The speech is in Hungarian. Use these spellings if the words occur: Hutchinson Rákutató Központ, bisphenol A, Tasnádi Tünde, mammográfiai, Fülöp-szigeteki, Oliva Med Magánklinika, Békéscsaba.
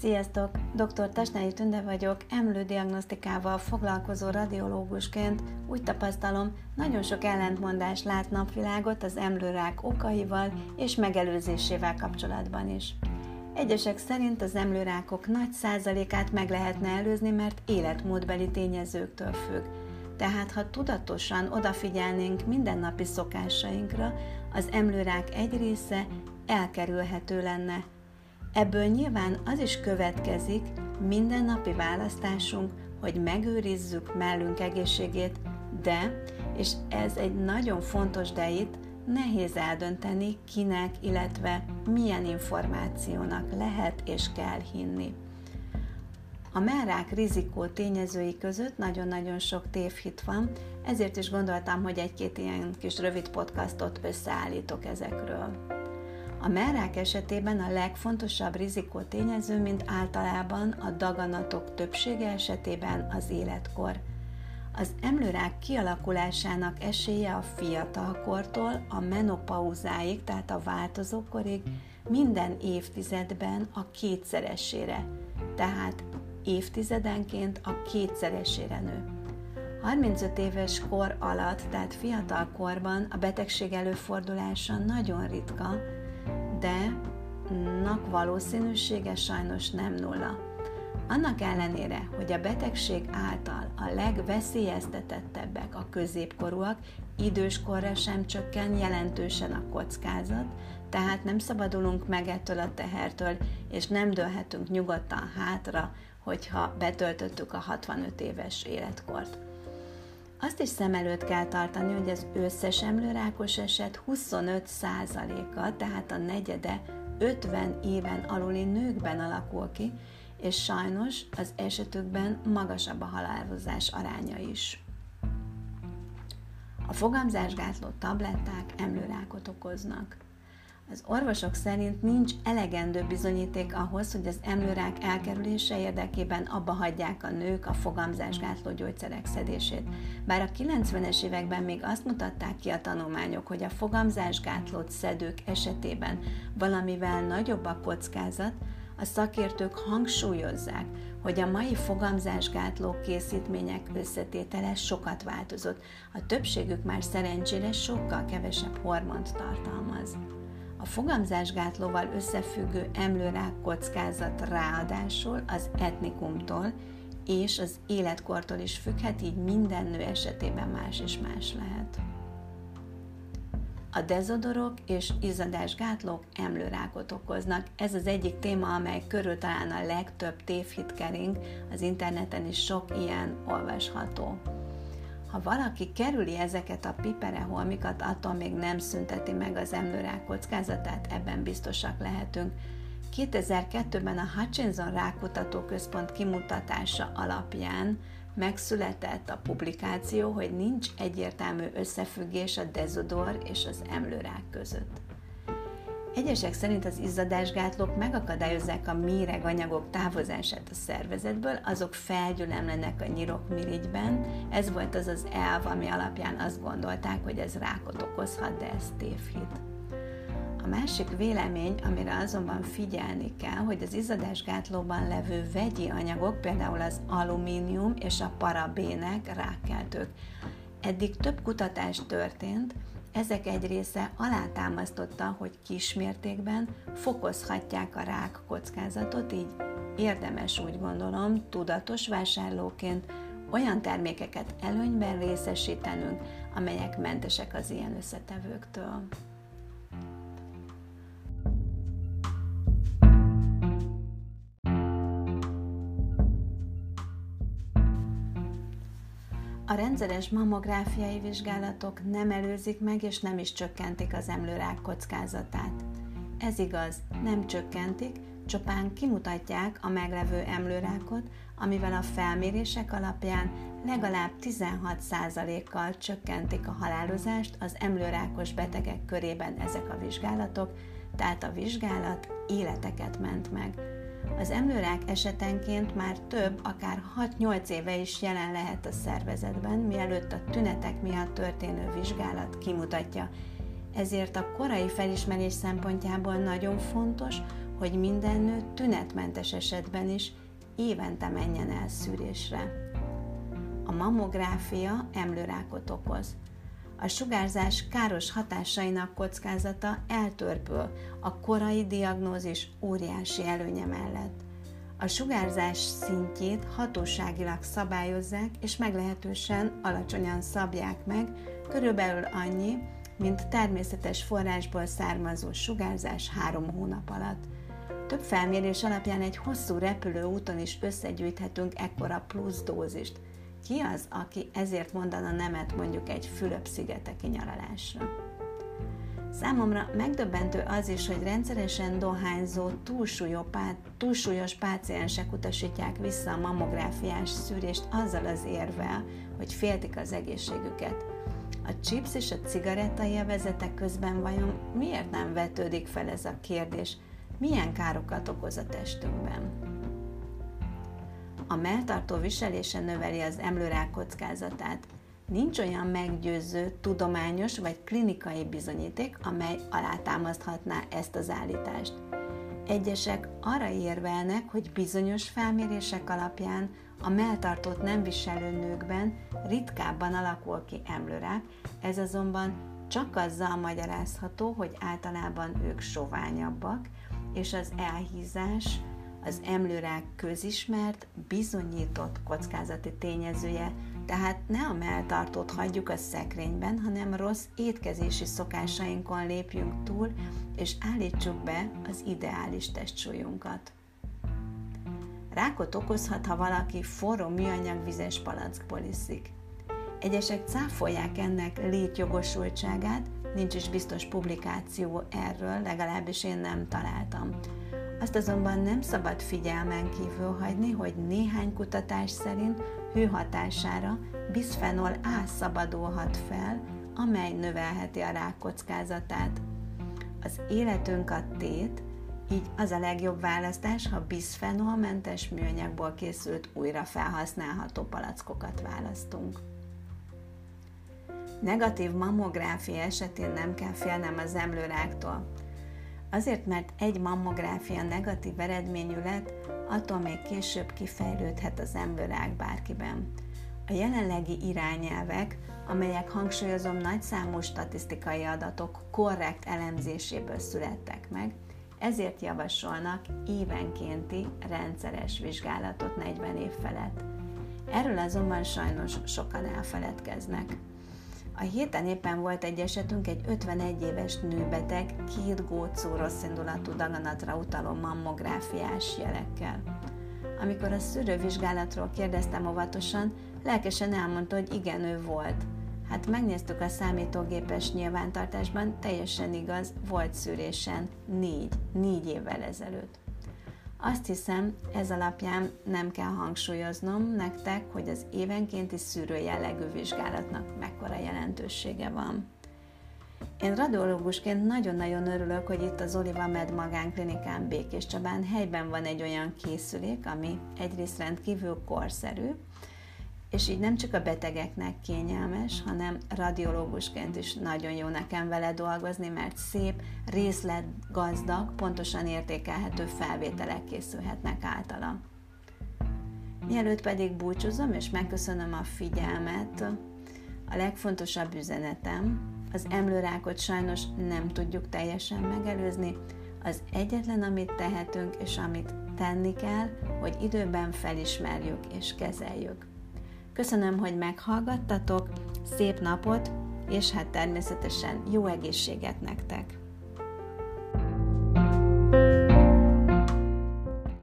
Sziasztok! Dr. Tasnádi Tünde vagyok, emlődiagnosztikával foglalkozó radiológusként úgy tapasztalom, nagyon sok ellentmondás lát napvilágot az emlőrák okaival és megelőzésével kapcsolatban is. Egyesek szerint az emlőrákok nagy százalékát meg lehetne előzni, mert életmódbeli tényezőktől függ. Tehát ha tudatosan odafigyelnénk mindennapi szokásainkra, az emlőrák egy része elkerülhető lenne. Ebből nyilván az is következik, mindennapi választásunk, hogy megőrizzük mellünk egészségét, de, és ez egy nagyon fontos de itt, nehéz eldönteni, kinek, illetve milyen információnak lehet és kell hinni. A mellrák rizikó tényezői között nagyon-nagyon sok tévhit van, ezért is gondoltam, hogy egy-két ilyen kis rövid podcastot összeállítok ezekről. A mellrák esetében a legfontosabb rizikó tényező, mint általában a daganatok többsége esetében az életkor. Az emlőrák kialakulásának esélye a fiatalkortól a menopauzáig, tehát a változókorig minden évtizedben a kétszeresére, tehát évtizedenként a kétszeresére nő. 35 éves kor alatt, tehát fiatalkorban a betegség előfordulása nagyon ritka, de nak valószínűsége sajnos nem nulla. Annak ellenére, hogy a betegség által a legveszélyeztetettebbek a középkorúak, időskorra sem csökken jelentősen a kockázat, tehát nem szabadulunk meg ettől a tehertől, és nem dőlhetünk nyugodtan hátra, hogyha betöltöttük a 65 éves életkort. Azt is szem előtt kell tartani, hogy az összes emlőrákos eset 25%-a, tehát a negyede 50 éven aluli nőkben alakul ki, és sajnos az esetükben magasabb a halálozás aránya is. A fogamzásgátló tabletták emlőrákot okoznak. Az orvosok szerint nincs elegendő bizonyíték ahhoz, hogy az emlőrák elkerülése érdekében abba hagyják a nők a fogamzásgátló gyógyszerek szedését. Bár a 90-es években még azt mutatták ki a tanulmányok, hogy a fogamzásgátlót szedők esetében valamivel nagyobb a kockázat, a szakértők hangsúlyozzák, hogy a mai fogamzásgátló készítmények összetétele sokat változott, a többségük már szerencsére sokkal kevesebb hormont tartalmaz. A fogamzásgátlóval összefüggő emlőrák kockázat ráadásul az etnikumtól és az életkortól is függhet, így minden nő esetében más és más lehet. A dezodorok és izzadásgátlók emlőrákot okoznak. Ez az egyik téma, amely körül talán a legtöbb tévhit kering, az interneten is sok ilyen olvasható. Ha valaki kerüli ezeket a pipereholmikat, attól még nem szünteti meg az emlőrák kockázatát, ebben biztosak lehetünk. 2002-ben a Hutchinson Rákutató Központ kimutatása alapján megszületett a publikáció, hogy nincs egyértelmű összefüggés a dezodor és az emlőrák között. Egyesek szerint az izzadásgátlók megakadályozzák a méreganyagok távozását a szervezetből, azok felgyülemlenek a nyirokmirigyben. Ez volt az az elv, ami alapján azt gondolták, hogy ez rákot okozhat, de ez tévhit. A másik vélemény, amire azonban figyelni kell, hogy az izzadásgátlóban levő vegyi anyagok, például az alumínium és a parabének rákkeltők. Eddig több kutatás történt, ezek egy része alátámasztotta, hogy kismértékben fokozhatják a rák kockázatot, így érdemes úgy gondolom tudatos vásárlóként olyan termékeket előnyben részesítenünk, amelyek mentesek az ilyen összetevőktől. A rendszeres mammográfiai vizsgálatok nem előzik meg és nem is csökkentik az emlőrák kockázatát. Ez igaz, nem csökkentik, csupán kimutatják a meglevő emlőrákot, amivel a felmérések alapján legalább 16%-kal csökkentik a halálozást az emlőrákos betegek körében ezek a vizsgálatok, tehát a vizsgálat életeket ment meg. Az emlőrák esetenként már több, akár 6-8 éve is jelen lehet a szervezetben, mielőtt a tünetek miatt történő vizsgálat kimutatja. Ezért a korai felismerés szempontjából nagyon fontos, hogy minden nő tünetmentes esetben is évente menjen el szűrésre. A mammográfia emlőrákot okoz. A sugárzás káros hatásainak kockázata eltörpül a korai diagnózis óriási előnye mellett. A sugárzás szintjét hatóságilag szabályozzák és meglehetősen alacsonyan szabják meg, körülbelül annyi, mint természetes forrásból származó sugárzás 3 hónap alatt. Több felmérés alapján egy hosszú repülőúton is összegyűjthetünk ekkora plusz dózist. Ki az, aki ezért mondana nemet mondjuk egy Fülöp-szigeteki nyaralásra? Számomra megdöbbentő az is, hogy rendszeresen dohányzó, túlsúlyos páciensek utasítják vissza a mammográfiás szűrést azzal az érvel, hogy féltik az egészségüket. A chips és a cigaretta élvezetek közben vajon miért nem vetődik fel ez a kérdés? Milyen károkat okoz a testünkben? A melltartó viselése növeli az emlőrák kockázatát. Nincs olyan meggyőző, tudományos vagy klinikai bizonyíték, amely alátámaszthatná ezt az állítást. Egyesek arra érvelnek, hogy bizonyos felmérések alapján a melltartót nem viselő nőkben ritkábban alakul ki emlőrák, ez azonban csak azzal magyarázható, hogy általában ők soványabbak, és az elhízás az emlőrák közismert, bizonyított kockázati tényezője, tehát ne a melltartót hagyjuk a szekrényben, hanem rossz étkezési szokásainkon lépjünk túl, és állítsuk be az ideális testsúlyunkat. Rákot okozhat, ha valaki forró műanyagvizes palackból iszik. Egyesek cáfolják ennek létjogosultságát, nincs is biztos publikáció erről, legalábbis én nem találtam. Azt azonban nem szabad figyelmen kívül hagyni, hogy néhány kutatás szerint hőhatására bisphenol A szabadulhat fel, amely növelheti a rák kockázatát. Az életünk a tét, így az a legjobb választás, ha bisphenolmentes műanyagból készült újra felhasználható palackokat választunk. Negatív mammográfia esetén nem kell félnem az emlőráktól. Azért, mert egy mammográfia negatív eredményű lett, attól még később kifejlődhet az emlőrák bárkiben. A jelenlegi irányelvek, amelyek hangsúlyozom nagyszámú statisztikai adatok korrekt elemzéséből születtek meg, ezért javasolnak évenkénti rendszeres vizsgálatot 40 év felett. Erről azonban sajnos sokan elfeledkeznek. A héten éppen volt egy esetünk, egy 51 éves nőbeteg 2 gócú rosszindulatú daganatra utaló mammográfiás jelekkel. Amikor a szűrővizsgálatról kérdeztem óvatosan, lelkesen elmondta, hogy igen, ő volt. Hát megnéztük a számítógépes nyilvántartásban, teljesen igaz, volt szűrésen 4 évvel ezelőtt. Azt hiszem, ez alapján nem kell hangsúlyoznom nektek, hogy az évenkénti szűrő jellegű vizsgálatnak mekkora jelentősége van. Én radiológusként nagyon-nagyon örülök, hogy itt az Oliva Med Magánklinikán Békéscsabán helyben van egy olyan készülék, ami egyrészt rendkívül korszerű, és így nem csak a betegeknek kényelmes, hanem radiológusként is nagyon jó nekem vele dolgozni, mert szép, részletgazdag, pontosan értékelhető felvételek készülhetnek általa. Mielőtt pedig búcsúzom és megköszönöm a figyelmet, a legfontosabb üzenetem, az emlőrákot sajnos nem tudjuk teljesen megelőzni, az egyetlen, amit tehetünk és amit tenni kell, hogy időben felismerjük és kezeljük. Köszönöm, hogy meghallgattatok, szép napot, és hát természetesen jó egészséget nektek!